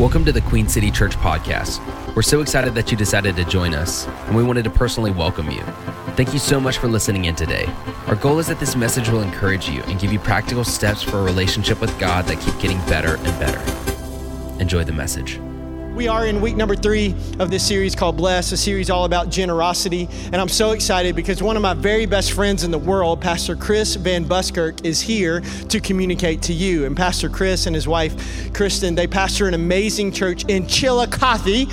Welcome to the Queen City Church podcast. We're so excited that you decided to join us, and we wanted to personally welcome you. Thank you so much for listening in today. Our goal is that this message will encourage you and give you practical steps for a relationship with God that keep getting better and better. Enjoy the message. We are in week number 3 of this series called Blessed, a series all about generosity. And I'm so excited because one of my very best friends in the world, Pastor Chris Van Buskirk, is here to communicate to you. And Pastor Chris and his wife, Kristen, they pastor an amazing church in Chillicothe,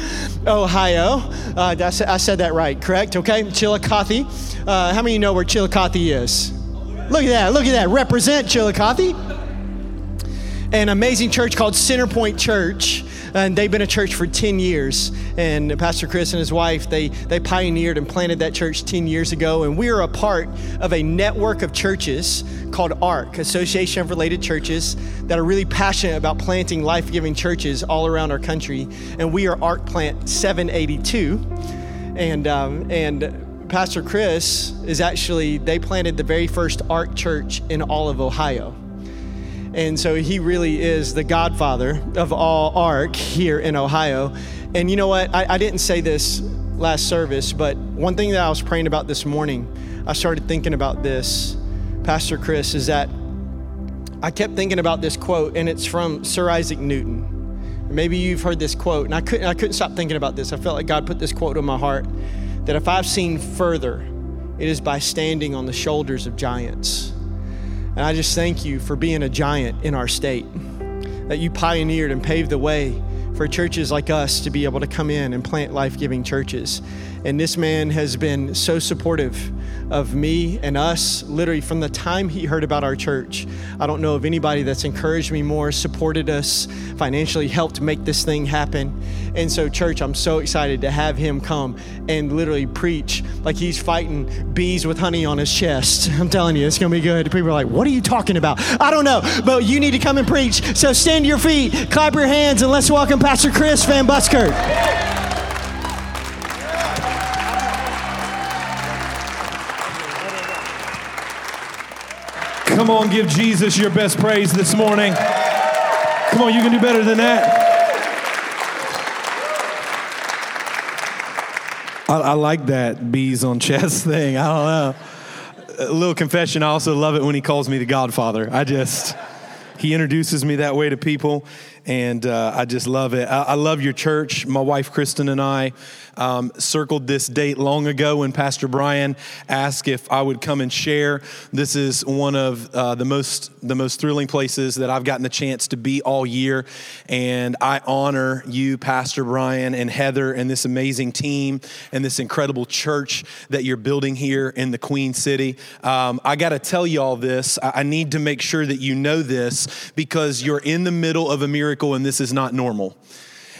Ohio. I said that right, correct? Okay, Chillicothe. How many of you know where Chillicothe is? Look at that. Represent Chillicothe. An amazing church called Centerpoint Church. And they've been a church for 10 years. And Pastor Chris and his wife, they pioneered and planted that church 10 years ago. And we are a part of a network of churches called ARC, Association of Related Churches, that are really passionate about planting life-giving churches all around our country. And we are ARC Plant 782. And Pastor Chris is actually, they planted the very first ARC church in all of Ohio. And so he really is the godfather of all ARC here in Ohio. And you know what? I didn't say this last service, but one thing that I was praying about this morning, I started thinking about this, Pastor Chris, is that I kept thinking about this quote, and it's from Sir Isaac Newton. Maybe you've heard this quote, and I couldn't stop thinking about this. I felt like God put this quote in my heart, that if I've seen further, it is by standing on the shoulders of giants. And I just thank you for being a giant in our state, that you pioneered and paved the way for churches like us to be able to come in and plant life-giving churches. And this man has been so supportive of me and us, literally from the time he heard about our church. I don't know of anybody that's encouraged me more, supported us, financially helped make this thing happen. And so church, I'm so excited to have him come and literally preach like he's fighting bees with honey on his chest. I'm telling you, it's gonna be good. People are like, what are you talking about? I don't know, but you need to come and preach. So stand to your feet, clap your hands, and let's welcome Pastor Chris Van Buskirk. Come on, give Jesus your best praise this morning. Come on, you can do better than that. I like that bees on chest thing. I don't know. A little confession, I also love it when he calls me the Godfather. He introduces me that way to people, and I just love it. I love your church. My wife, Kristen, and I circled this date long ago when Pastor Brian asked if I would come and share. This is one of the most thrilling places that I've gotten the chance to be all year, and I honor you, Pastor Brian, and Heather, and this amazing team, and this incredible church that you're building here in the Queen City. I got to tell you all this. I need to make sure that you know this, because you're in the middle of a miracle, and this is not normal.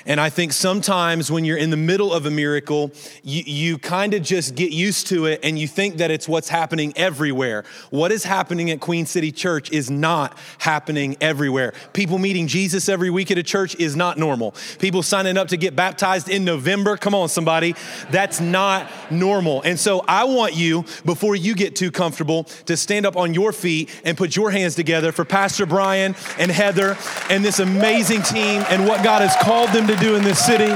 And I think sometimes when you're in the middle of a miracle, you kind of just get used to it, and you think that it's what's happening everywhere. What is happening at Queen City Church is not happening everywhere. People meeting Jesus every week at a church is not normal. People signing up to get baptized in November, come on somebody, that's not normal. And so I want you, before you get too comfortable, to stand up on your feet and put your hands together for Pastor Brian and Heather and this amazing team and what God has called them to do in this city.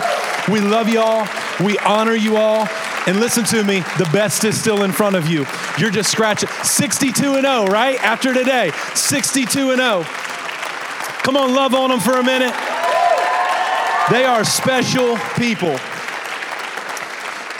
We love y'all. We honor you all. And listen to me, the best is still in front of you. You're just scratching. 62-0, right? After today, 62-0. Come on, love on them for a minute. They are special people.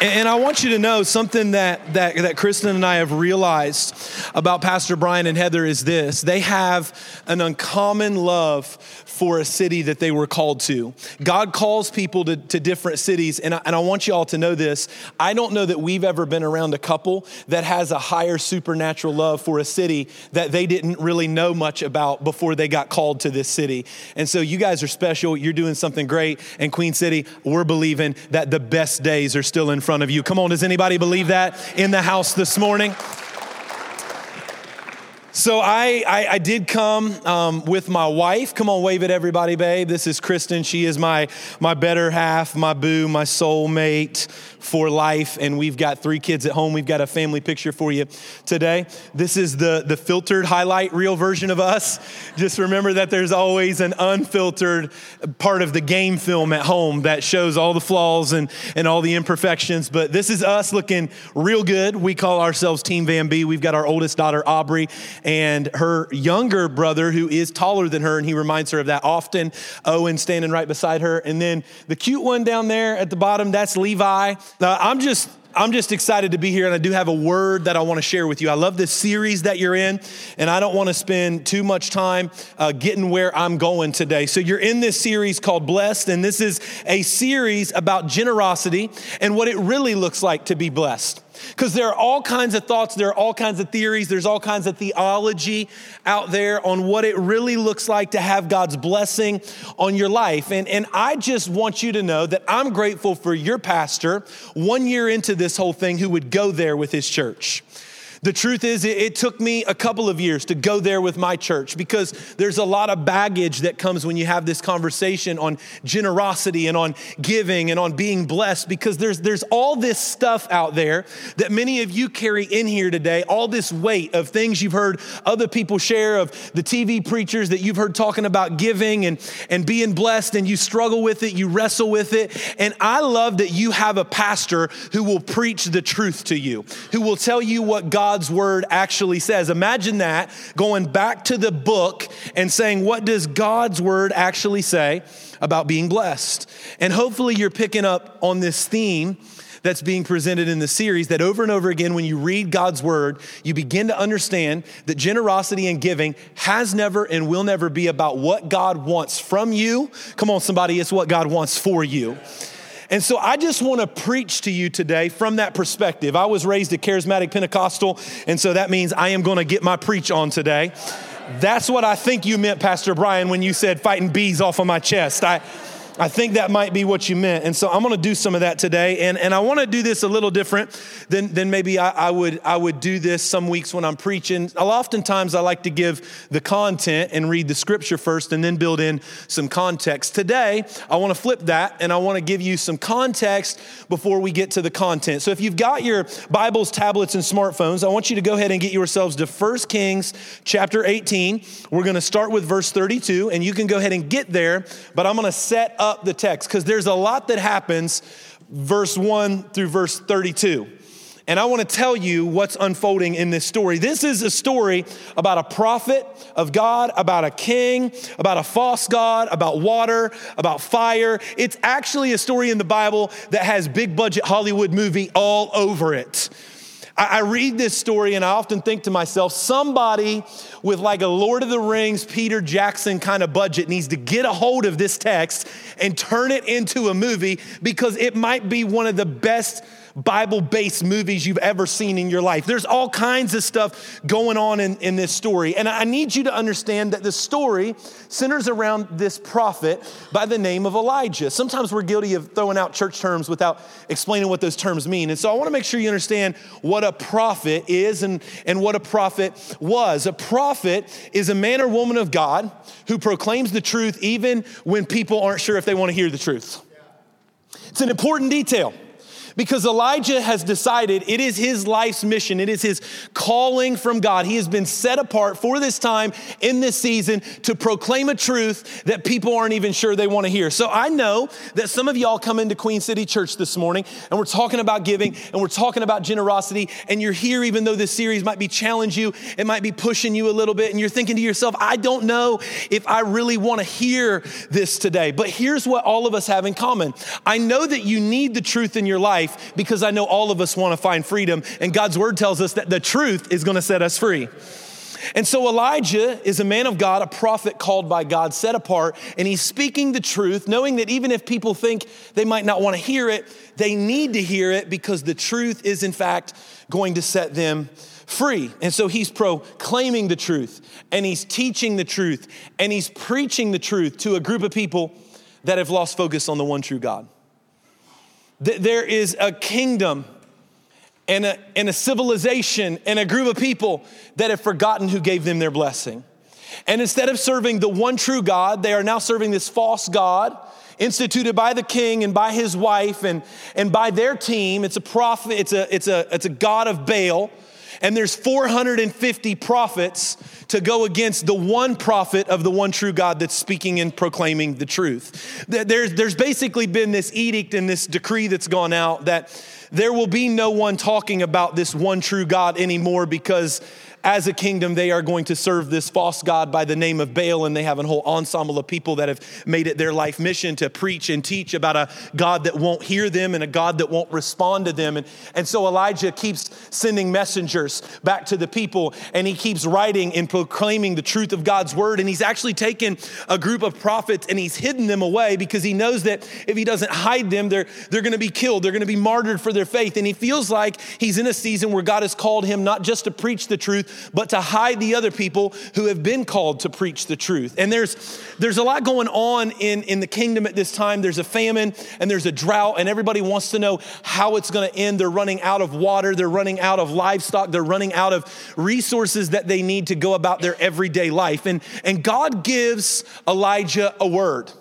And I want you to know something that Kristen and I have realized about Pastor Brian and Heather is this. They have an uncommon love for a city that they were called to. God calls people to different cities, and I want you all to know this. I don't know that we've ever been around a couple that has a higher supernatural love for a city that they didn't really know much about before they got called to this city. And so you guys are special. You're doing something great. And Queen City, we're believing that the best days are still in front of you. Come on, does anybody believe that in the house this morning? So I did come with my wife. Come on, wave at everybody, babe. This is Kristen. She is my better half, my boo, my soulmate for life. And we've got 3 kids at home. We've got a family picture for you today. This is the filtered highlight reel version of us. Just remember that there's always an unfiltered part of the game film at home that shows all the flaws and all the imperfections. But this is us looking real good. We call ourselves Team Van B. We've got our oldest daughter, Aubrey, and her younger brother, who is taller than her, and he reminds her of that often. Owen standing right beside her. And then the cute one down there at the bottom, that's Levi. I'm just excited to be here, and I do have a word that I want to share with you. I love this series that you're in, and I don't want to spend too much time getting where I'm going today. So you're in this series called Blessed, and this is a series about generosity and what it really looks like to be blessed. Because there are all kinds of thoughts, there are all kinds of theories, there's all kinds of theology out there on what it really looks like to have God's blessing on your life. And I just want you to know that I'm grateful for your pastor, 1 year into this whole thing, who would go there with his church. The truth is, it took me a couple of years to go there with my church, because there's a lot of baggage that comes when you have this conversation on generosity and on giving and on being blessed, because there's all this stuff out there that many of you carry in here today, all this weight of things you've heard other people share, of the TV preachers that you've heard talking about giving and being blessed, and you struggle with it, you wrestle with it. And I love that you have a pastor who will preach the truth to you, who will tell you what God's word actually says. Imagine that, going back to the book and saying, what does God's word actually say about being blessed? And hopefully you're picking up on this theme that's being presented in the series, that over and over again, when you read God's word, you begin to understand that generosity and giving has never and will never be about what God wants from you. Come on, somebody, it's what God wants for you. And so I just want to preach to you today from that perspective. I was raised a charismatic Pentecostal, and so that means I am going to get my preach on today. That's what I think you meant, Pastor Brian, when you said fighting bees off of my chest. I think that might be what you meant. And so I'm going to do some of that today. And I want to do this a little different than maybe I would do this some weeks when I'm preaching. Oftentimes I like to give the content and read the scripture first and then build in some context. Today, I want to flip that, and I want to give you some context before we get to the content. So if you've got your Bibles, tablets, and smartphones, I want you to go ahead and get yourselves to 1 Kings chapter 18. We're going to start with verse 32, and you can go ahead and get there, but I'm going to set up the text, because there's a lot that happens verse 1 through verse 32. And I want to tell you what's unfolding in this story. This is a story about a prophet of God, about a king, about a false god, about water, about fire. It's actually a story in the Bible that has big budget Hollywood movie all over it. I read this story and I often think to myself, somebody with like a Lord of the Rings, Peter Jackson kind of budget needs to get a hold of this text and turn it into a movie, because it might be one of the best Bible-based movies you've ever seen in your life. There's all kinds of stuff going on in this story. And I need you to understand that the story centers around this prophet by the name of Elijah. Sometimes we're guilty of throwing out church terms without explaining what those terms mean. And so I want to make sure you understand what a prophet is and what a prophet was. A prophet is a man or woman of God who proclaims the truth even when people aren't sure if they want to hear the truth. It's an important detail, because Elijah has decided it is his life's mission. It is his calling from God. He has been set apart for this time in this season to proclaim a truth that people aren't even sure they want to hear. So I know that some of y'all come into Queen City Church this morning, and we're talking about giving, and we're talking about generosity, and you're here even though this series might be challenging you, it might be pushing you a little bit, and you're thinking to yourself, I don't know if I really want to hear this today. But here's what all of us have in common. I know that you need the truth in your life, because I know all of us want to find freedom, and God's word tells us that the truth is going to set us free. And so Elijah is a man of God, a prophet called by God, set apart, and he's speaking the truth, knowing that even if people think they might not want to hear it, they need to hear it, because the truth is, in fact, going to set them free. And so he's proclaiming the truth, and he's teaching the truth, and he's preaching the truth to a group of people that have lost focus on the one true God. There is a kingdom and a civilization and a group of people that have forgotten who gave them their blessing. And instead of serving the one true God, they are now serving this false god instituted by the king and by his wife and by their team. It's a prophet, it's a god of Baal. And there's 450 prophets to go against the one prophet of the one true God that's speaking and proclaiming the truth. There's basically been this edict and this decree that's gone out that there will be no one talking about this one true God anymore, because as a kingdom, they are going to serve this false god by the name of Baal, and they have a whole ensemble of people that have made it their life mission to preach and teach about a God that won't hear them and a God that won't respond to them. And so Elijah keeps sending messengers back to the people, and he keeps writing and proclaiming the truth of God's word. And he's actually taken a group of prophets and he's hidden them away, because he knows that if he doesn't hide them, they're going to be killed. They're going to be martyred for their faith. And he feels like he's in a season where God has called him not just to preach the truth, but to hide the other people who have been called to preach the truth. And there's a lot going on in the kingdom at this time. There's a famine and there's a drought, and everybody wants to know how it's going to end. They're running out of water. They're running out of livestock. They're running out of resources that they need to go about their everyday life. And God gives Elijah a word.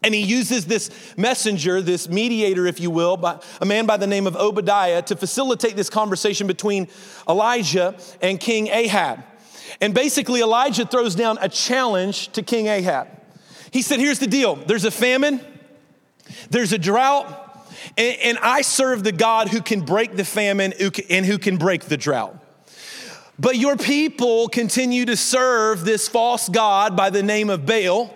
And he uses this messenger, this mediator, if you will, by a man by the name of Obadiah, to facilitate this conversation between Elijah and King Ahab. And basically, Elijah throws down a challenge to King Ahab. He said, here's the deal. There's a famine. There's a drought. And I serve the God who can break the famine and who can break the drought. But your people continue to serve this false god by the name of Baal.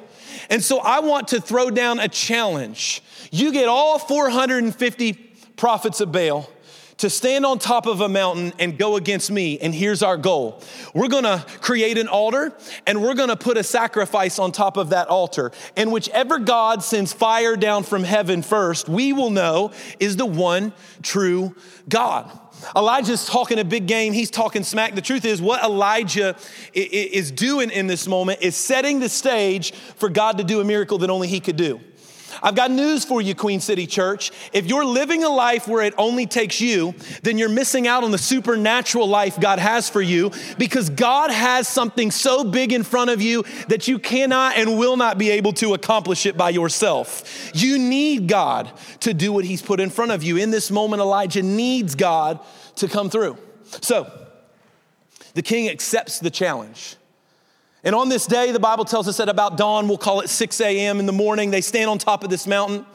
And so I want to throw down a challenge. You get all 450 prophets of Baal to stand on top of a mountain and go against me. And here's our goal. We're going to create an altar, and we're going to put a sacrifice on top of that altar. And whichever God sends fire down from heaven first, we will know is the one true God. Elijah's talking a big game. He's talking smack. The truth is, what Elijah is doing in this moment is setting the stage for God to do a miracle that only he could do. I've got news for you, Queen City Church. If you're living a life where it only takes you, then you're missing out on the supernatural life God has for you, because God has something so big in front of you that you cannot and will not be able to accomplish it by yourself. You need God to do what he's put in front of you. In this moment, Elijah needs God to come through. So the king accepts the challenge. And on this day, the Bible tells us that about dawn, we'll call it 6 a.m. in the morning, they stand on top of this mountain,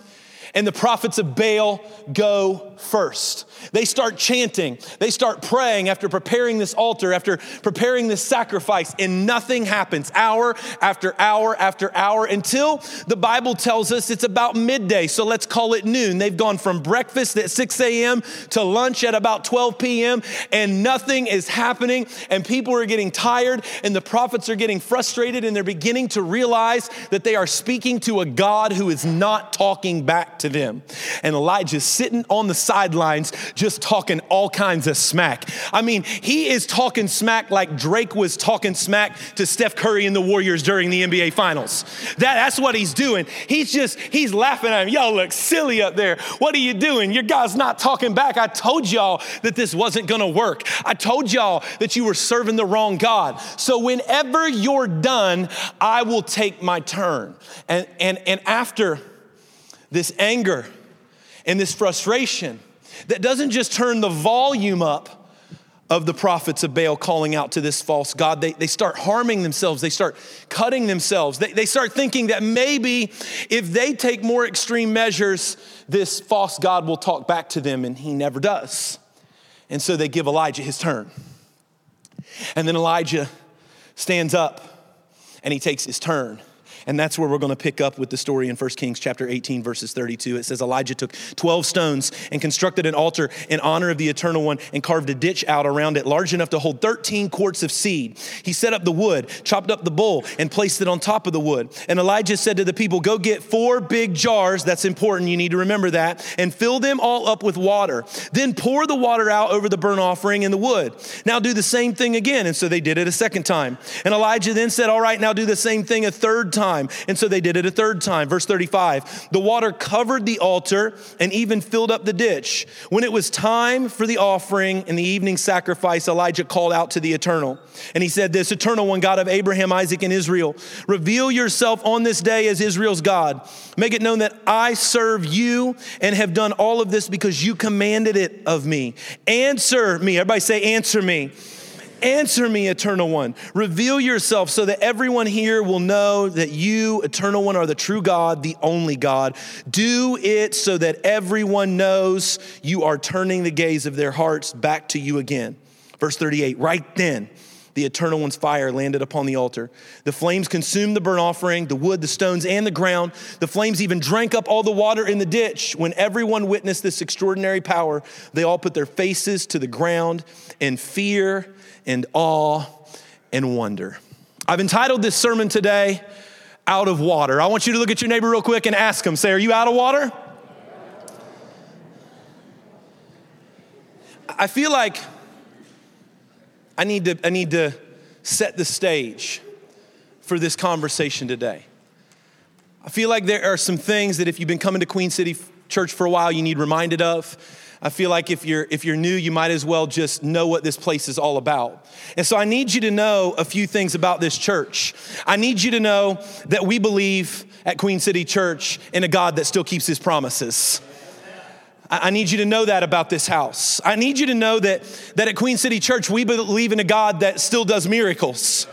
and the prophets of Baal go first. They start chanting. They start praying after preparing this altar, after preparing this sacrifice, and nothing happens hour after hour after hour until the Bible tells us it's about midday. So let's call it noon. They've gone from breakfast at 6 a.m. to lunch at about 12 p.m. and nothing is happening, and people are getting tired, and the prophets are getting frustrated, and they're beginning to realize that they are speaking to a God who is not talking back to them. And Elijah's sitting on the sidelines just talking all kinds of smack. I mean, he is talking smack like Drake was talking smack to Steph Curry and the Warriors during the NBA Finals. That's what he's doing. He's laughing at him. Y'all look silly up there. What are you doing? Your guy's not talking back. I told y'all that this wasn't going to work. I told y'all that you were serving the wrong God. So whenever you're done, I will take my turn. And after this anger and this frustration, that doesn't just turn the volume up of the prophets of Baal calling out to this false god. They start harming themselves. They start cutting themselves. They start thinking that maybe if they take more extreme measures, this false god will talk back to them, and he never does. And so they give Elijah his turn. And then Elijah stands up and he takes his turn. And that's where we're going to pick up with the story in 1 Kings chapter 18, verses 32. It says, Elijah took 12 stones and constructed an altar in honor of the Eternal One and carved a ditch out around it large enough to hold 13 quarts of seed. He set up the wood, chopped up the bull, and placed it on top of the wood. And Elijah said to the people, go get 4 big jars. That's important. You need to remember that. And fill them all up with water. Then pour the water out over the burnt offering and the wood. Now do the same thing again. And so they did it a second time. And Elijah then said, all right, now do the same thing a third time. time. And so they did it a third time. Verse 35, the water covered the altar and even filled up the ditch. When it was time for the offering and the evening sacrifice, Elijah called out to the eternal. And he said this, Eternal One, God of Abraham, Isaac, and Israel, reveal yourself on this day as Israel's God. Make it known that I serve you and have done all of this because you commanded it of me. Answer me. Everybody say, answer me. Answer me, Eternal One. Reveal yourself so that everyone here will know that you, Eternal One, are the true God, the only God. Do it so that everyone knows you are turning the gaze of their hearts back to you again. Verse 38, right then, the Eternal One's fire landed upon the altar. The flames consumed the burnt offering, the wood, the stones, and the ground. The flames even drank up all the water in the ditch. When everyone witnessed this extraordinary power, they all put their faces to the ground in fear and awe and wonder. I've entitled this sermon today, Out of Water. I want you to look at your neighbor real quick and ask him, say, are you out of water? I feel like I need to set the stage for this conversation today. I feel like there are some things that if you've been coming to Queen City Church for a while, you need reminded of. I feel like if you're new, you might as well just know what this place is all about. And so I need you to know a few things about this church. I need you to know that we believe at Queen City Church in a God that still keeps his promises. I need you to know that about this house. I need you to know that at Queen City Church, we believe in a God that still does miracles.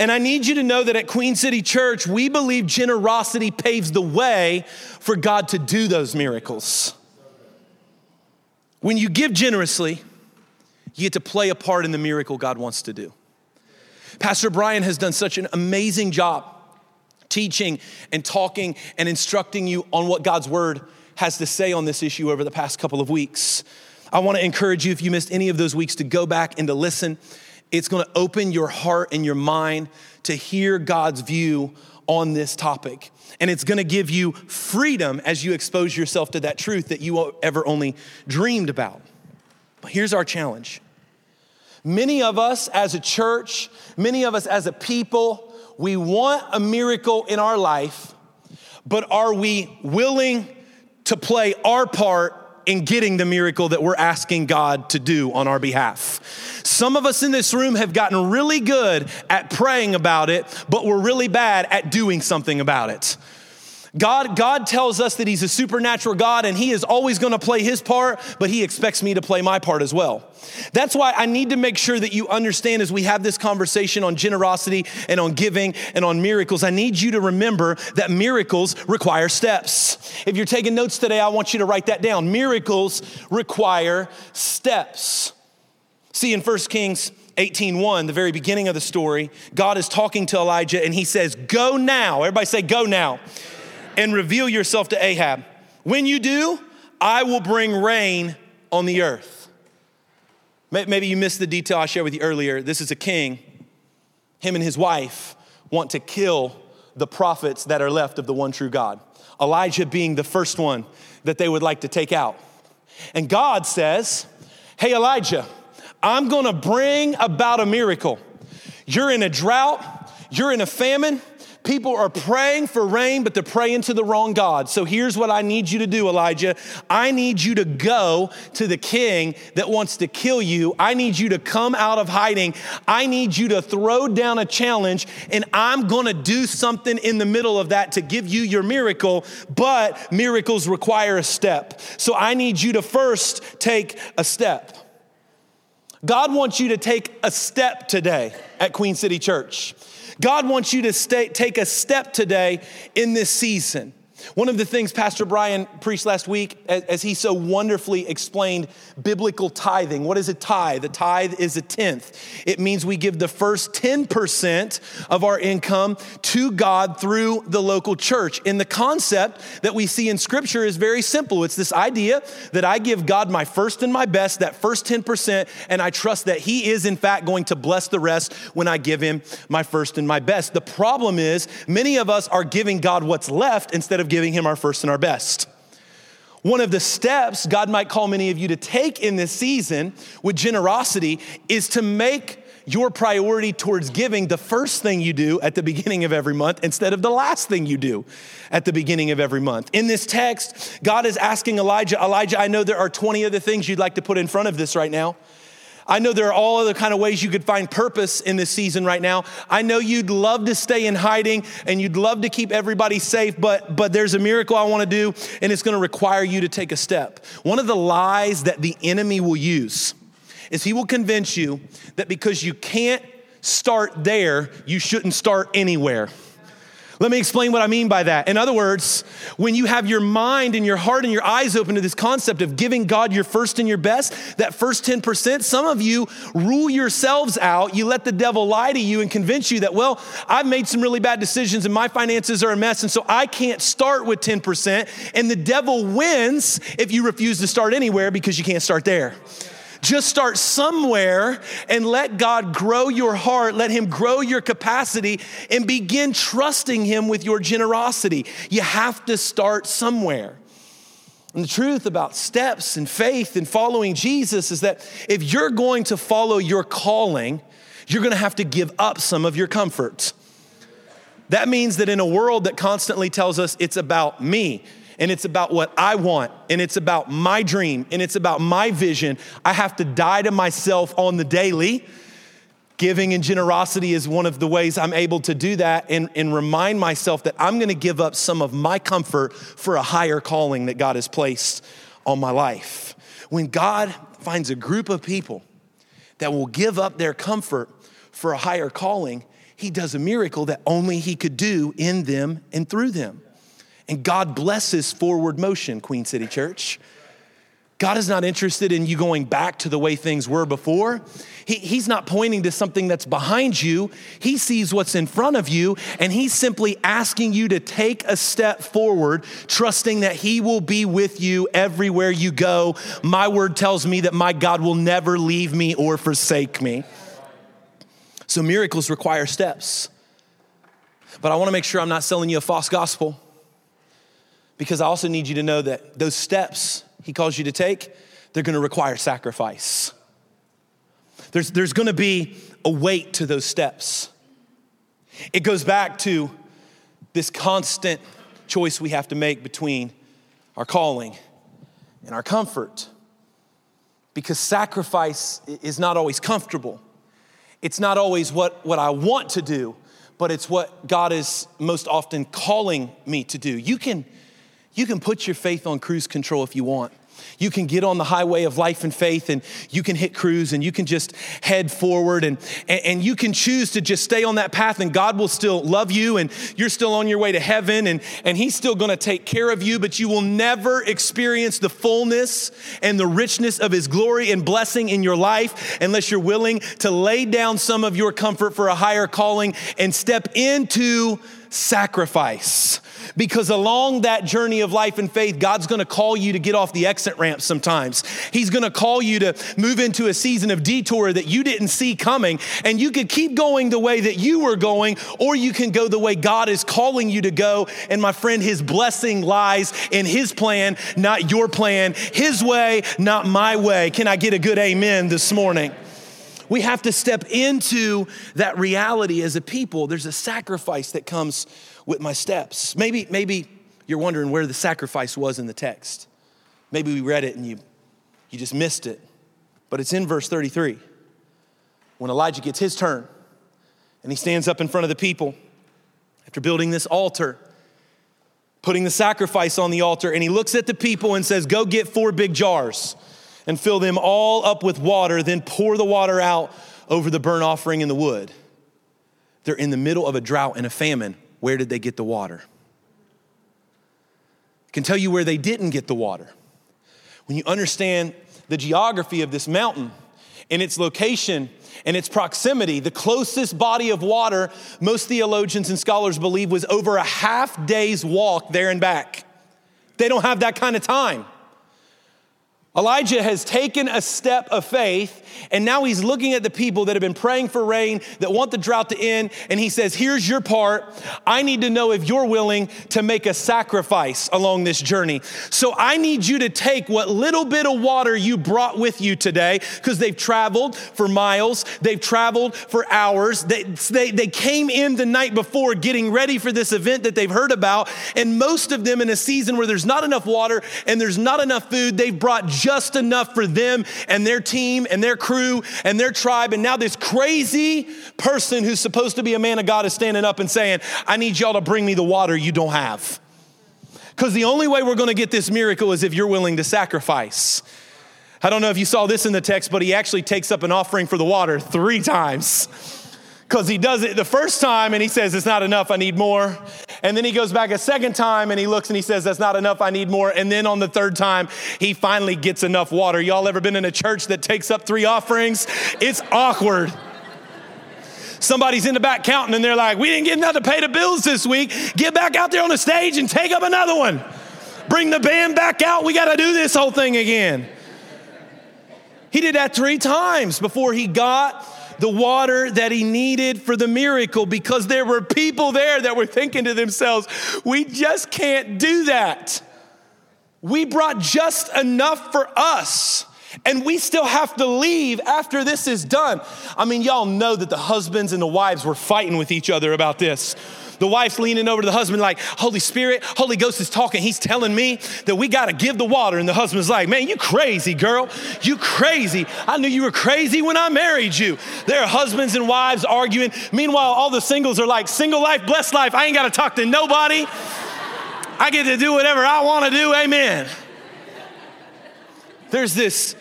And I need you to know that at Queen City Church, we believe generosity paves the way for God to do those miracles. When you give generously, you get to play a part in the miracle God wants to do. Pastor Brian has done such an amazing job teaching and talking and instructing you on what God's word has to say on this issue over the past couple of weeks. I want to encourage you, if you missed any of those weeks, to go back and to listen. It's going to open your heart and your mind to hear God's view on this topic. And it's going to give you freedom as you expose yourself to that truth that you ever only dreamed about. But here's our challenge. Many of us as a church, many of us as a people, we want a miracle in our life, but are we willing to play our part in getting the miracle that we're asking God to do on our behalf? Some of us in this room have gotten really good at praying about it, but we're really bad at doing something about it. God tells us that he's a supernatural God and he is always gonna play his part, but he expects me to play my part as well. That's why I need to make sure that you understand as we have this conversation on generosity and on giving and on miracles, I need you to remember that miracles require steps. If you're taking notes today, I want you to write that down. Miracles require steps. See, in 1 Kings 18:1, the very beginning of the story, God is talking to Elijah and he says, go now. Everybody say, go now. And reveal yourself to Ahab. When you do, I will bring rain on the earth. Maybe you missed the detail I shared with you earlier. This is a king. Him and his wife want to kill the prophets that are left of the one true God. Elijah being the first one that they would like to take out. And God says, hey, Elijah, I'm gonna bring about a miracle. You're in a drought, you're in a famine, people are praying for rain, but they're praying to the wrong God. So here's what I need you to do, Elijah. I need you to go to the king that wants to kill you. I need you to come out of hiding. I need you to throw down a challenge, and I'm gonna do something in the middle of that to give you your miracle, but miracles require a step. So I need you to first take a step. God wants you to take a step today at Queen City Church. God wants you to take a step today in this season. One of the things Pastor Brian preached last week, as he so wonderfully explained biblical tithing. What is a tithe? A tithe is a tenth. It means we give the first 10% of our income to God through the local church. And the concept that we see in scripture is very simple. It's this idea that I give God my first and my best, that first 10%, and I trust that he is in fact going to bless the rest when I give him my first and my best. The problem is many of us are giving God what's left instead of giving him our first and our best. One of the steps God might call many of you to take in this season with generosity is to make your priority towards giving the first thing you do at the beginning of every month instead of the last thing you do at the beginning of every month. In this text, God is asking Elijah, I know there are 20 other things you'd like to put in front of this right now. I know there are all other kind of ways you could find purpose in this season right now. I know you'd love to stay in hiding and you'd love to keep everybody safe, but there's a miracle I want to do, and it's going to require you to take a step. One of the lies that the enemy will use is he will convince you that because you can't start there, you shouldn't start anywhere. Let me explain what I mean by that. In other words, when you have your mind and your heart and your eyes open to this concept of giving God your first and your best, that first 10%, some of you rule yourselves out. You let the devil lie to you and convince you that, well, I've made some really bad decisions and my finances are a mess, and so I can't start with 10%. And the devil wins if you refuse to start anywhere because you can't start there. Just start somewhere and let God grow your heart. Let him grow your capacity and begin trusting him with your generosity. You have to start somewhere. And the truth about steps and faith and following Jesus is that if you're going to follow your calling, you're going to have to give up some of your comforts. That means that in a world that constantly tells us it's about me, and it's about what I want, and it's about my dream, and it's about my vision, I have to die to myself on the daily. Giving and generosity is one of the ways I'm able to do that and remind myself that I'm gonna give up some of my comfort for a higher calling that God has placed on my life. When God finds a group of people that will give up their comfort for a higher calling, he does a miracle that only he could do in them and through them. And God blesses forward motion, Queen City Church. God is not interested in you going back to the way things were before. He's not pointing to something that's behind you. He sees what's in front of you, and he's simply asking you to take a step forward, trusting that he will be with you everywhere you go. My word tells me that my God will never leave me or forsake me. So miracles require steps. But I want to make sure I'm not selling you a false gospel, because I also need you to know that those steps he calls you to take, they're gonna require sacrifice. There's gonna be a weight to those steps. It goes back to this constant choice we have to make between our calling and our comfort, because sacrifice is not always comfortable. It's not always what I want to do, but it's what God is most often calling me to do. You can put your faith on cruise control if you want. You can get on the highway of life and faith, and you can hit cruise, and you can just head forward, and you can choose to just stay on that path, and God will still love you, and you're still on your way to heaven, and he's still gonna take care of you, but you will never experience the fullness and the richness of his glory and blessing in your life unless you're willing to lay down some of your comfort for a higher calling and step into sacrifice. Because along that journey of life and faith, God's gonna call you to get off the exit ramp sometimes. He's gonna call you to move into a season of detour that you didn't see coming, and you could keep going the way that you were going, or you can go the way God is calling you to go. And my friend, his blessing lies in his plan, not your plan, his way, not my way. Can I get a good amen this morning? We have to step into that reality as a people. There's a sacrifice that comes with my steps. Maybe you're wondering where the sacrifice was in the text. Maybe we read it and you just missed it. But it's in verse 33. When Elijah gets his turn and he stands up in front of the people after building this altar, putting the sacrifice on the altar, and he looks at the people and says, "Go get 4 big jars and fill them all up with water, then pour the water out over the burnt offering and the wood." They're in the middle of a drought and a famine. Where did they get the water? I can tell you where they didn't get the water. When you understand the geography of this mountain and its location and its proximity, the closest body of water, most theologians and scholars believe, was over a half day's walk there and back. They don't have that kind of time. Elijah has taken a step of faith, and now he's looking at the people that have been praying for rain, that want the drought to end, and he says, here's your part. I need to know if you're willing to make a sacrifice along this journey. So I need you to take what little bit of water you brought with you today, because they've traveled for miles, they've traveled for hours. They came in the night before getting ready for this event that they've heard about, and most of them in a season where there's not enough water and there's not enough food, they've brought just enough for them and their team and their crew and their tribe. And now this crazy person who's supposed to be a man of God is standing up and saying, I need y'all to bring me the water you don't have. Because the only way we're going to get this miracle is if you're willing to sacrifice. I don't know if you saw this in the text, but he actually takes up an offering for the water 3 times. Because he does it the first time and he says, it's not enough, I need more. And then he goes back a second time and he looks and he says, that's not enough, I need more. And then on the third time, he finally gets enough water. Y'all ever been in a church that takes up 3 offerings? It's awkward. Somebody's in the back counting and they're like, we didn't get enough to pay the bills this week. Get back out there on the stage and take up another one. Bring the band back out. We got to do this whole thing again. He did that 3 times before he got the water that he needed for the miracle, because there were people there that were thinking to themselves, we just can't do that. We brought just enough for us, and we still have to leave after this is done. I mean, y'all know that the husbands and the wives were fighting with each other about this. The wife's leaning over to the husband like, Holy Spirit, Holy Ghost is talking. He's telling me that we got to give the water. And the husband's like, man, you crazy, girl. You crazy. I knew you were crazy when I married you. There are husbands and wives arguing. Meanwhile, all the singles are like, single life, blessed life. I ain't got to talk to nobody. I get to do whatever I want to do. Amen. There's this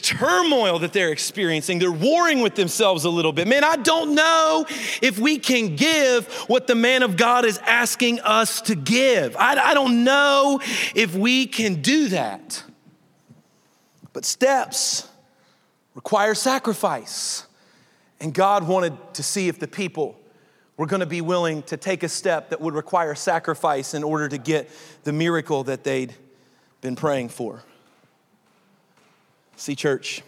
turmoil that they're experiencing. They're warring with themselves a little bit. Man, I don't know if we can give what the man of God is asking us to give. I don't know if we can do that. But steps require sacrifice. And God wanted to see if the people were going to be willing to take a step that would require sacrifice in order to get the miracle that they'd been praying for. See, church,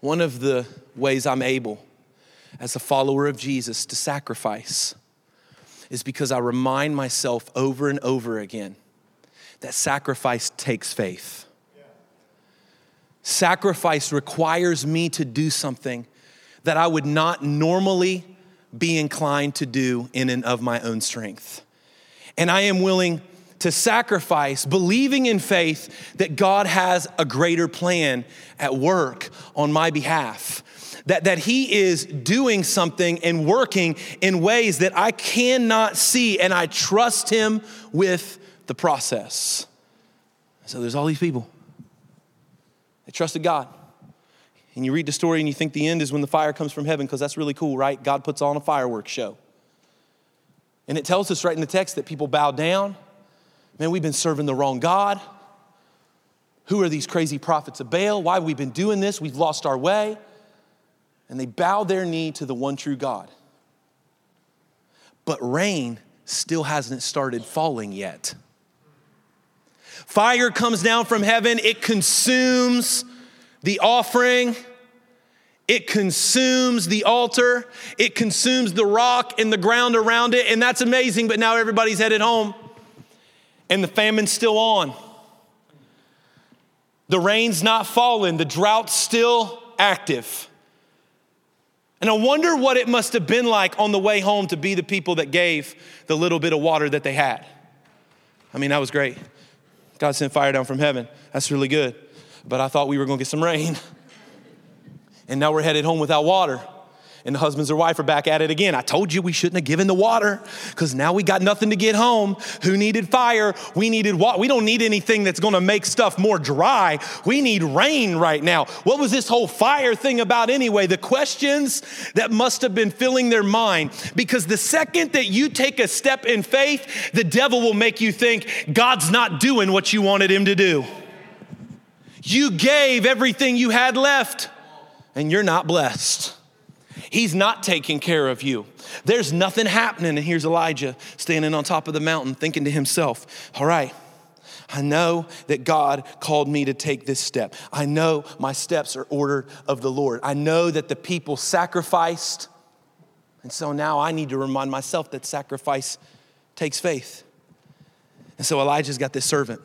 one of the ways I'm able as a follower of Jesus to sacrifice is because I remind myself over and over again that sacrifice takes faith. Yeah. Sacrifice requires me to do something that I would not normally be inclined to do in and of my own strength. And I am willing to sacrifice, believing in faith that God has a greater plan at work on my behalf, that he is doing something and working in ways that I cannot see, and I trust him with the process. So there's all these people. They trusted God. And you read the story and you think the end is when the fire comes from heaven, because that's really cool, right? God puts on a fireworks show. And it tells us right in the text that people bow down. Man, we've been serving the wrong God. Who are these crazy prophets of Baal? Why have we been doing this? We've lost our way. And they bow their knee to the one true God. But rain still hasn't started falling yet. Fire comes down from heaven. It consumes the offering. It consumes the altar. It consumes the rock and the ground around it. And that's amazing, but now everybody's headed home. And the famine's still on. The rain's not fallen. The drought's still active. And I wonder what it must have been like on the way home to be the people that gave the little bit of water that they had. I mean, that was great. God sent fire down from heaven. That's really good. But I thought we were going to get some rain. And now we're headed home without water. And the husbands or wife are back at it again. I told you we shouldn't have given the water, because now we got nothing to get home. Who needed fire? We needed water. We don't need anything that's going to make stuff more dry. We need rain right now. What was this whole fire thing about anyway? The questions that must have been filling their mind, because the second that you take a step in faith, the devil will make you think God's not doing what you wanted him to do. You gave everything you had left, and you're not blessed. He's not taking care of you. There's nothing happening. And here's Elijah standing on top of the mountain thinking to himself, all right, I know that God called me to take this step. I know my steps are ordered of the Lord. I know that the people sacrificed. And so now I need to remind myself that sacrifice takes faith. And so Elijah's got this servant.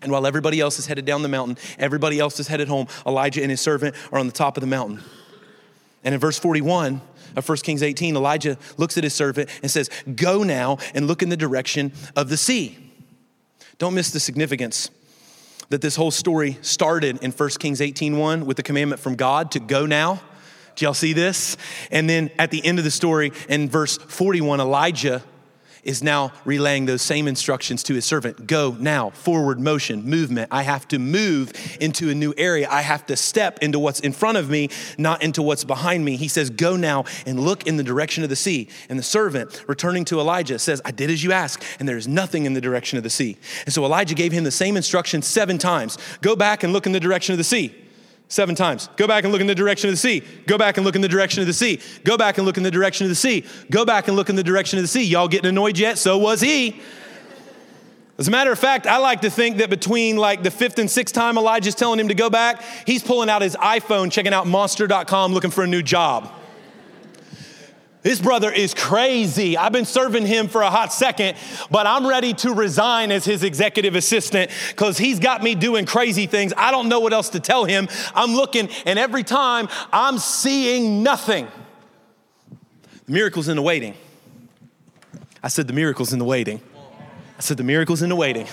And while everybody else is headed down the mountain, everybody else is headed home, Elijah and his servant are on the top of the mountain. And in verse 41 of 1 Kings 18, Elijah looks at his servant and says, "Go now and look in the direction of the sea." Don't miss the significance that this whole story started in 1 Kings 18:1 with the commandment from God to go now. Do y'all see this? And then at the end of the story in verse 41, Elijah is now relaying those same instructions to his servant. Go now, forward motion, movement. I have to move into a new area. I have to step into what's in front of me, not into what's behind me. He says, go now and look in the direction of the sea. And the servant, returning to Elijah, says, I did as you asked, and there is nothing in the direction of the sea. And so Elijah gave him the same instruction 7 times. Go back and look in the direction of the sea. 7 times. Go back and look in the direction of the sea. Go back and look in the direction of the sea. Go back and look in the direction of the sea. Go back and look in the direction of the sea. Y'all getting annoyed yet? So was he. As a matter of fact, I like to think that between like the 5th and 6th time Elijah's telling him to go back, he's pulling out his iPhone, checking out monster.com, looking for a new job. This brother is crazy. I've been serving him for a hot second, but I'm ready to resign as his executive assistant because he's got me doing crazy things. I don't know what else to tell him. I'm looking, and every time I'm seeing nothing. The miracle's in the waiting. I said the miracle's in the waiting. I said the miracle's in the waiting.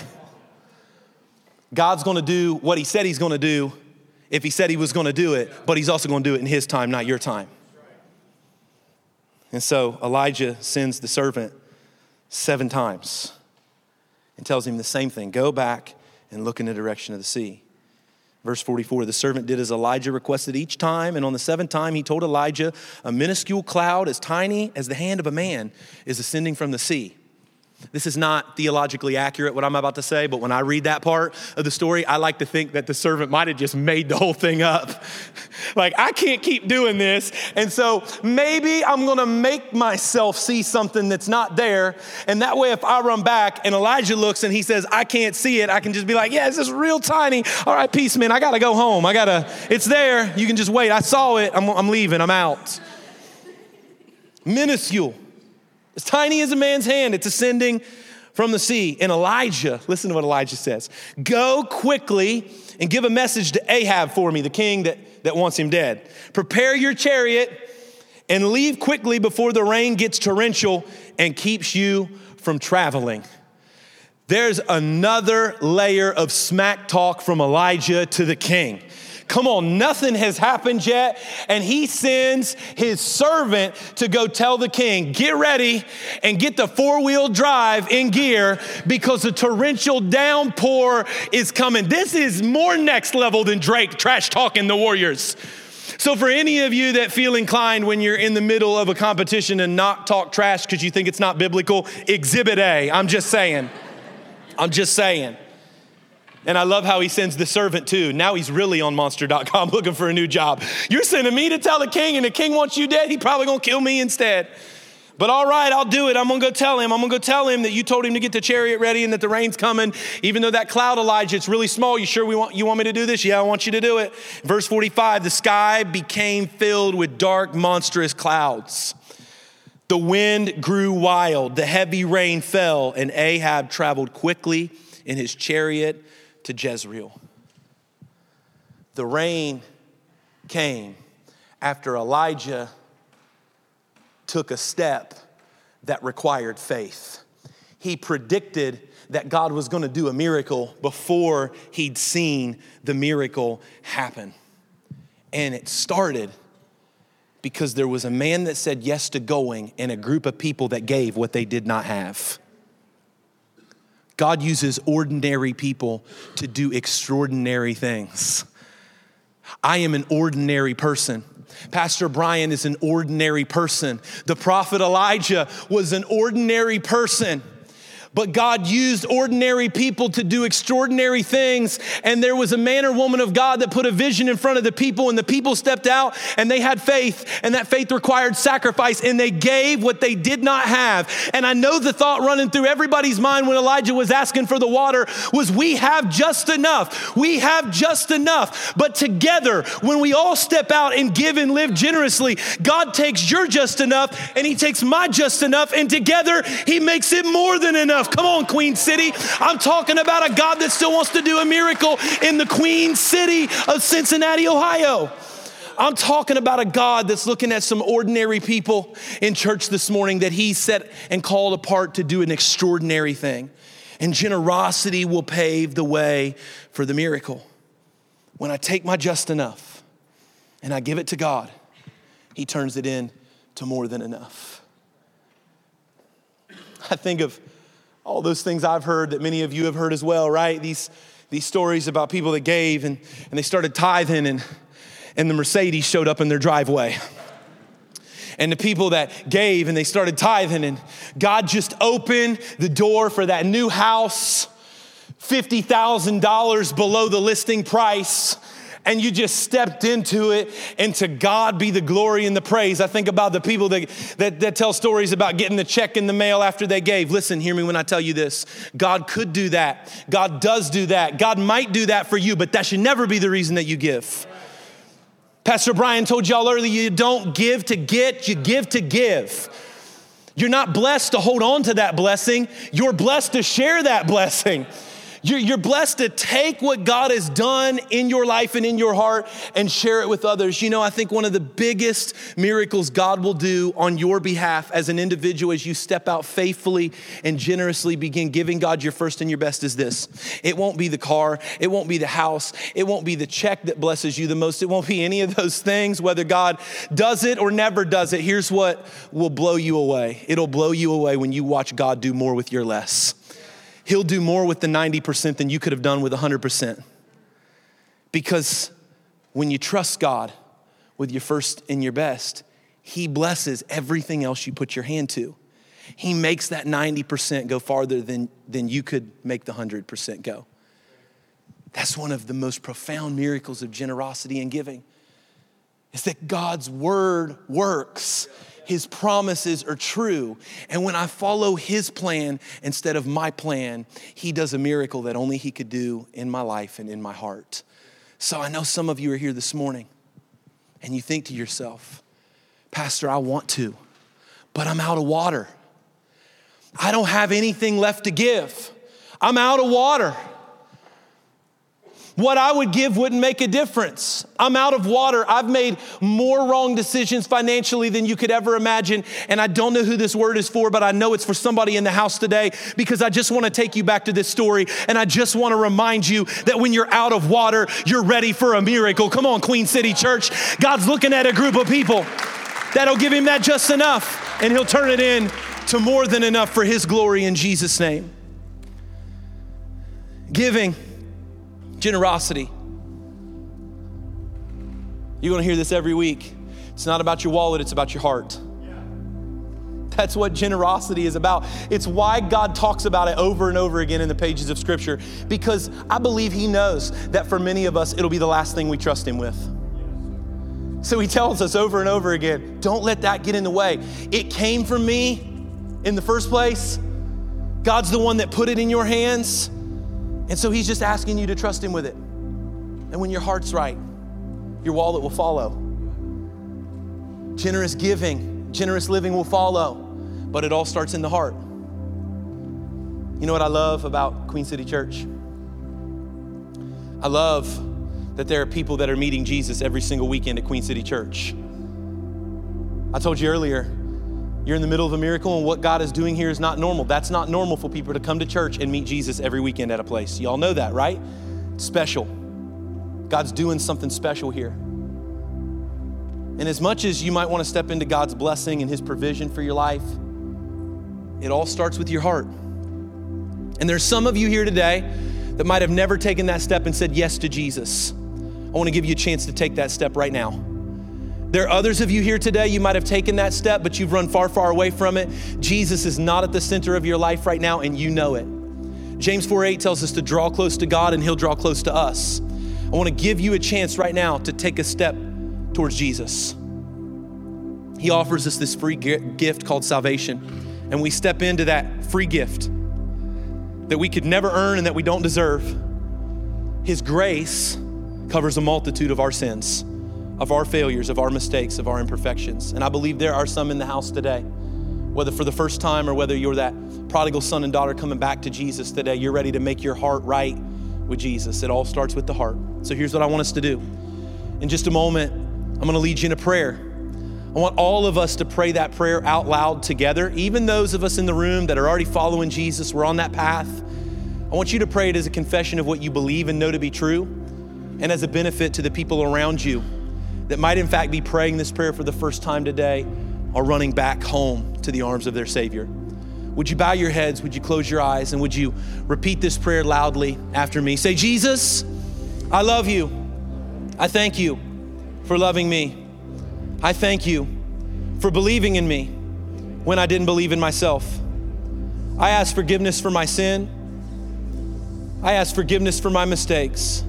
God's going to do what he said he's going to do if he said he was going to do it, but he's also going to do it in his time, not your time. And so Elijah sends the servant 7 times and tells him the same thing. Go back and look in the direction of the sea. Verse 44, the servant did as Elijah requested each time. And on the 7th time, he told Elijah, a minuscule cloud as tiny as the hand of a man is ascending from the sea. This is not theologically accurate, what I'm about to say, but when I read that part of the story, I like to think that the servant might have just made the whole thing up. Like, I can't keep doing this, and so maybe I'm going to make myself see something that's not there, and that way if I run back and Elijah looks and he says, I can't see it, I can just be like, yeah, this is real tiny. All right, peace, man, I got to go home. It's there. You can just wait. I saw it. I'm leaving. I'm out. Minuscule. As tiny as a man's hand, it's ascending from the sea. And Elijah, listen to what Elijah says. Go quickly and give a message to Ahab for me, the king that wants him dead. Prepare your chariot and leave quickly before the rain gets torrential and keeps you from traveling. There's another layer of smack talk from Elijah to the king. Come on, nothing has happened yet. And he sends his servant to go tell the king, get ready and get the 4-wheel drive in gear because the torrential downpour is coming. This is more next level than Drake trash talking the Warriors. So for any of you that feel inclined when you're in the middle of a competition and not talk trash because you think it's not biblical, exhibit A, I'm just saying. I'm just saying. And I love how he sends the servant too. Now he's really on monster.com looking for a new job. You're sending me to tell the king and the king wants you dead. He probably gonna kill me instead. But all right, I'll do it. I'm gonna go tell him. I'm gonna go tell him that you told him to get the chariot ready and that the rain's coming. Even though that cloud, Elijah, it's really small. You sure you want me to do this? Yeah, I want you to do it. Verse 45, the sky became filled with dark, monstrous clouds. The wind grew wild. The heavy rain fell and Ahab traveled quickly in his chariot to Jezreel. The rain came after Elijah took a step that required faith. He predicted that God was going to do a miracle before he'd seen the miracle happen. And it started because there was a man that said yes to going and a group of people that gave what they did not have. God uses ordinary people to do extraordinary things. I am an ordinary person. Pastor Brian is an ordinary person. The prophet Elijah was an ordinary person. but God used ordinary people to do extraordinary things. And there was a man or woman of God that put a vision in front of the people, and the people stepped out and they had faith, and that faith required sacrifice, and they gave what they did not have. And I know the thought running through everybody's mind when Elijah was asking for the water was, we have just enough. We have just enough. But together, when we all step out and give and live generously, God takes your just enough and he takes my just enough, and together he makes it more than enough. Come on, Queen City. I'm talking about a God that still wants to do a miracle in the Queen City of Cincinnati, Ohio. I'm talking about a God that's looking at some ordinary people in church this morning that he set and called apart to do an extraordinary thing. And generosity will pave the way for the miracle. When I take my just enough and I give it to God, he turns it into more than enough. I think of all those things I've heard that many of you have heard as well, right? These stories about people that gave and they started tithing and the Mercedes showed up in their driveway. And the people that gave and they started tithing, and God just opened the door for that new house, $50,000 below the listing price. And you just stepped into it, and to God be the glory and the praise. I think about the people that tell stories about getting the check in the mail after they gave. Listen, hear me when I tell you this. God could do that. God does do that. God might do that for you, but that should never be the reason that you give. Pastor Brian told y'all earlier, you don't give to get, you give to give. You're not blessed to hold on to that blessing. You're blessed to share that blessing. You're blessed to take what God has done in your life and in your heart and share it with others. You know, I think one of the biggest miracles God will do on your behalf as an individual as you step out faithfully and generously begin giving God your first and your best is this. It won't be the car. It won't be the house. It won't be the check that blesses you the most. It won't be any of those things, whether God does it or never does it. Here's what will blow you away. It'll blow you away when you watch God do more with your less. He'll do more with the 90% than you could have done with 100%. Because when you trust God with your first and your best, he blesses everything else you put your hand to. He makes that 90% go farther than you could make the 100% go. That's one of the most profound miracles of generosity and giving, is that God's word works. His promises are true. And when I follow his plan instead of my plan, he does a miracle that only he could do in my life and in my heart. So I know some of you are here this morning and you think to yourself, Pastor, I want to, but I'm out of water. I don't have anything left to give. I'm out of water. What I would give wouldn't make a difference. I'm out of water. I've made more wrong decisions financially than you could ever imagine. And I don't know who this word is for, but I know it's for somebody in the house today, because I just want to take you back to this story. And I just want to remind you that when you're out of water, you're ready for a miracle. Come on, Queen City Church. God's looking at a group of people that'll give him that just enough, and he'll turn it in to more than enough for his glory in Jesus' name. Giving. Generosity. You're going to hear this every week. It's not about your wallet, it's about your heart. Yeah. That's what generosity is about. It's why God talks about it over and over again in the pages of Scripture, because I believe he knows that for many of us, it'll be the last thing we trust him with. Yes. So he tells us over and over again, don't let that get in the way. It came from me in the first place. God's the one that put it in your hands. And so he's just asking you to trust him with it. And when your heart's right, your wallet will follow. Generous giving, generous living will follow, but it all starts in the heart. You know what I love about Queen City Church? I love that there are people that are meeting Jesus every single weekend at Queen City Church. I told you earlier, you're in the middle of a miracle, and what God is doing here is not normal. That's not normal for people to come to church and meet Jesus every weekend at a place. Y'all know that, right? It's special. God's doing something special here. And as much as you might want to step into God's blessing and his provision for your life, it all starts with your heart. And there's some of you here today that might have never taken that step and said yes to Jesus. I want to give you a chance to take that step right now. There are others of you here today, you might have taken that step, but you've run far, far away from it. Jesus is not at the center of your life right now, and you know it. James 4:8 tells us to draw close to God and he'll draw close to us. I wanna give you a chance right now to take a step towards Jesus. He offers us this free gift called salvation, and we step into that free gift that we could never earn and that we don't deserve. His grace covers a multitude of our sins, of our failures, of our mistakes, of our imperfections. And I believe there are some in the house today, whether for the first time or whether you're that prodigal son and daughter coming back to Jesus today, you're ready to make your heart right with Jesus. It all starts with the heart. So here's what I want us to do. In just a moment, I'm gonna lead you in a prayer. I want all of us to pray that prayer out loud together. Even those of us in the room that are already following Jesus, we're on that path. I want you to pray it as a confession of what you believe and know to be true, and as a benefit to the people around you that might in fact be praying this prayer for the first time today or running back home to the arms of their Savior. Would you bow your heads? Would you close your eyes? And would you repeat this prayer loudly after me? Say, Jesus, I love you. I thank you for loving me. I thank you for believing in me when I didn't believe in myself. I ask forgiveness for my sin. I ask forgiveness for my mistakes.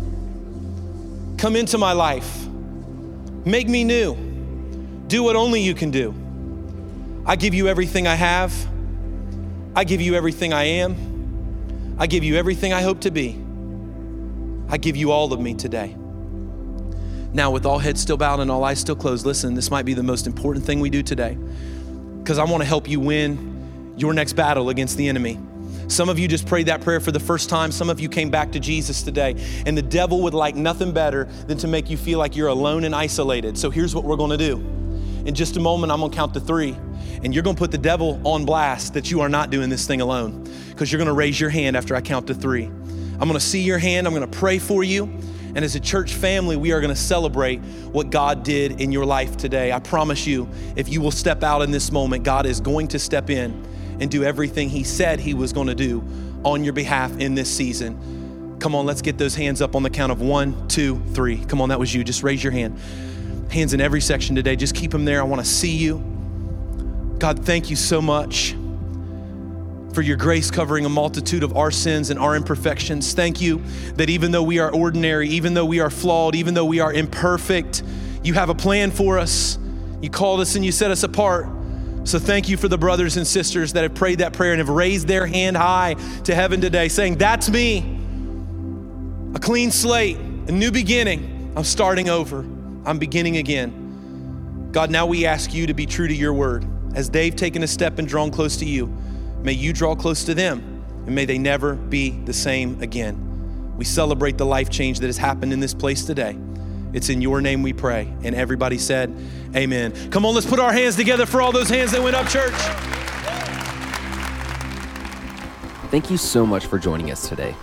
Come into my life. Make me new. Do what only you can do. I give you everything I have. I give you everything I am. I give you everything I hope to be. I give you all of me today. Now, with all heads still bowed and all eyes still closed, listen, this might be the most important thing we do today, because I want to help you win your next battle against the enemy. Some of you just prayed that prayer for the first time. Some of you came back to Jesus today, and the devil would like nothing better than to make you feel like you're alone and isolated. So here's what we're gonna do. In just a moment, I'm gonna count to three, and you're gonna put the devil on blast that you are not doing this thing alone, because you're gonna raise your hand after I count to three. I'm gonna see your hand, I'm gonna pray for you, and as a church family, we are gonna celebrate what God did in your life today. I promise you, if you will step out in this moment, God is going to step in and do everything he said he was gonna do on your behalf in this season. Come on, let's get those hands up on the count of 1, 2, 3. Come on, that was you, just raise your hand. Hands in every section today, just keep them there. I wanna see you. God, thank you so much for your grace covering a multitude of our sins and our imperfections. Thank you that even though we are ordinary, even though we are flawed, even though we are imperfect, you have a plan for us. You called us and you set us apart. So thank you for the brothers and sisters that have prayed that prayer and have raised their hand high to heaven today, saying, that's me, a clean slate, a new beginning. I'm starting over, I'm beginning again. God, now we ask you to be true to your word. As they've taken a step and drawn close to you, may you draw close to them, and may they never be the same again. We celebrate the life change that has happened in this place today. It's in your name we pray. And everybody said, amen. Come on, let's put our hands together for all those hands that went up, church. Thank you so much for joining us today.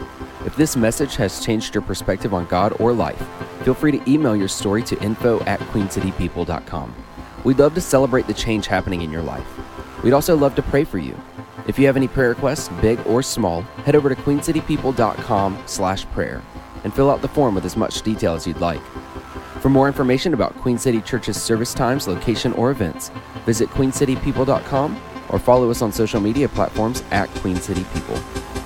If this message has changed your perspective on God or life, feel free to email your story to info@queencitypeople.com. We'd love to celebrate the change happening in your life. We'd also love to pray for you. If you have any prayer requests, big or small, head over to queencitypeople.com/prayer and fill out the form with as much detail as you'd like. For more information about Queen City Church's service times, location, or events, visit queencitypeople.com or follow us on social media platforms @QueenCityPeople.